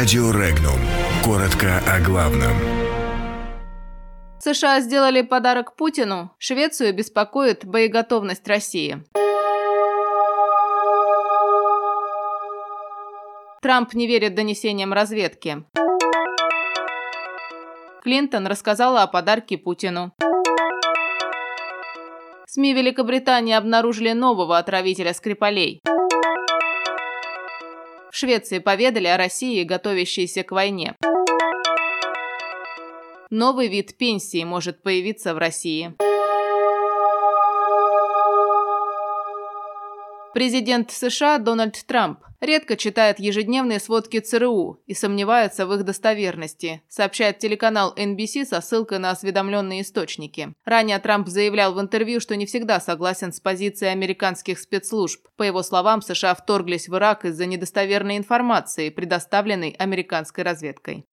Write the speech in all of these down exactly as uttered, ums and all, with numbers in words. Радио Регнум. Коротко о главном. США сделали подарок Путину. Швецию беспокоит боеготовность России. Трамп не верит донесениям разведки. Клинтон рассказала о подарке Путину. СМИ Великобритании обнаружили нового отравителя Скрипалей. В Швеции поведали о России, готовящейся к войне. Новый вид пенсии может появиться в России. Президент США Дональд Трамп редко читает ежедневные сводки ЦРУ и сомневается в их достоверности, сообщает телеканал эн би си со ссылкой на осведомленные источники. Ранее Трамп заявлял в интервью, что не всегда согласен с позицией американских спецслужб. По его словам, США вторглись в Ирак из-за недостоверной информации, предоставленной американской разведкой.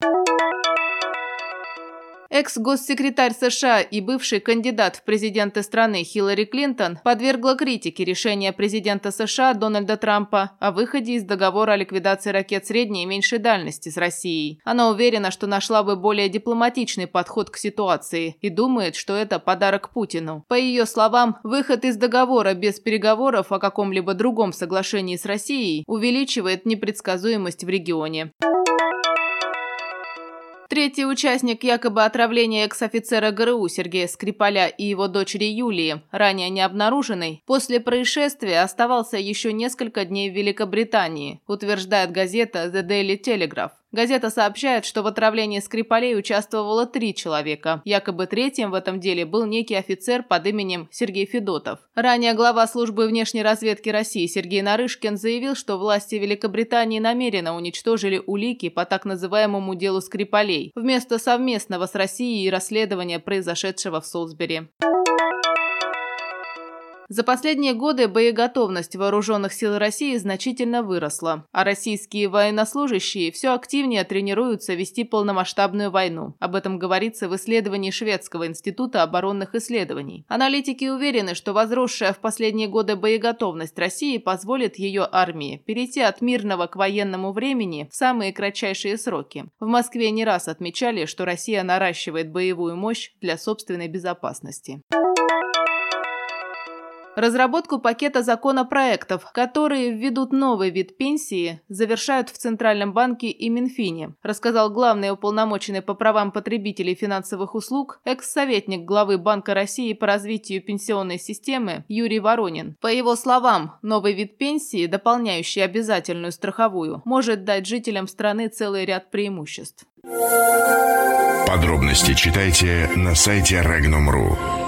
Экс-госсекретарь США и бывший кандидат в президенты страны Хиллари Клинтон подвергла критике решение президента США Дональда Трампа о выходе из договора о ликвидации ракет средней и меньшей дальности с Россией. Она уверена, что нашла бы более дипломатичный подход к ситуации и думает, что это подарок Путину. По ее словам, выход из договора без переговоров о каком-либо другом соглашении с Россией увеличивает непредсказуемость в регионе. Третий участник якобы отравления экс-офицера гэ эр у Сергея Скрипаля и его дочери Юлии, ранее не обнаруженный, после происшествия оставался еще несколько дней в Великобритании, утверждает газета The Daily Telegraph. Газета сообщает, что в отравлении Скрипалей участвовало три человека. Якобы третьим в этом деле был некий офицер под именем Сергей Федотов. Ранее глава службы внешней разведки России Сергей Нарышкин заявил, что власти Великобритании намеренно уничтожили улики по так называемому делу Скрипалей, вместо совместного с Россией расследования произошедшего в Солсбери. За последние годы боеготовность вооруженных сил России значительно выросла, а российские военнослужащие все активнее тренируются вести полномасштабную войну. Об этом говорится в исследовании Шведского института оборонных исследований. Аналитики уверены, что возросшая в последние годы боеготовность России позволит ее армии перейти от мирного к военному времени в самые кратчайшие сроки. В Москве не раз отмечали, что Россия наращивает боевую мощь для собственной безопасности. Разработку пакета законопроектов, которые введут новый вид пенсии, завершают в Центральном банке и Минфине, рассказал главный уполномоченный по правам потребителей финансовых услуг, экс-советник главы Банка России по развитию пенсионной системы Юрий Воронин. По его словам, новый вид пенсии, дополняющий обязательную страховую, может дать жителям страны целый ряд преимуществ. Подробности читайте на сайте регнум точка ру.